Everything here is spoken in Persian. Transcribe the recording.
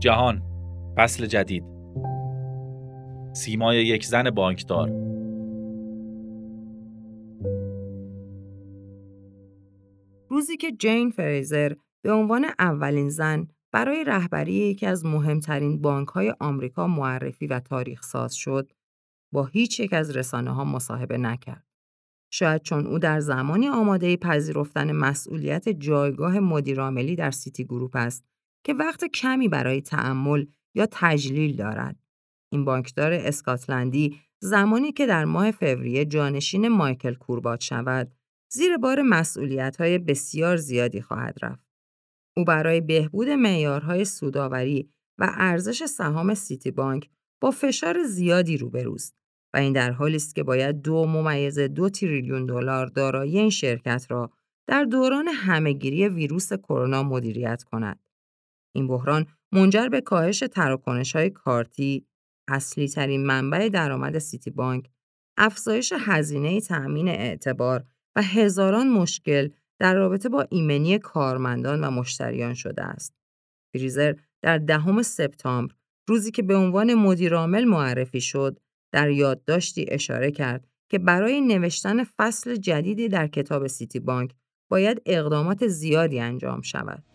جهان، فصل جدید. سیمای یک زن بانکدار. روزی که جین فریزر به عنوان اولین زن برای رهبری یکی از مهمترین بانک‌های آمریکا معرفی و تاریخ ساز شد، با هیچ یک از رسانه‌ها مصاحبه نکرد. شاید چون او در زمانی آماده پذیرفتن مسئولیت جایگاه مدیرعاملی در سیتی گروپ است که وقت کمی برای تأمل یا تجلیل دارد. این بانکدار اسکاتلندی زمانی که در ماه فوریه جانشین مایکل کوربات شود، زیر بار مسئولیت‌های بسیار زیادی خواهد رفت. او برای بهبود معیارهای سودآوری و ارزش سهام سیتی بانک با فشار زیادی روبروست و این در حالی است که باید 2.2 تریلیون دلار دارایی این شرکت را در دوران همهگیری ویروس کرونا مدیریت کند. این بحران منجر به کاهش تراکنش‌های کارتی، اصلی ترین منبع درآمد سیتی بانک، افزایش هزینه تأمین اعتبار و هزاران مشکل در رابطه با ایمنی کارمندان و مشتریان شده است. فریزر در 10 سپتامبر، روزی که به عنوان مدیرعامل معرفی شد، در یادداشتی اشاره کرد که برای نوشتن فصل جدیدی در کتاب سیتی بانک باید اقدامات زیادی انجام شود.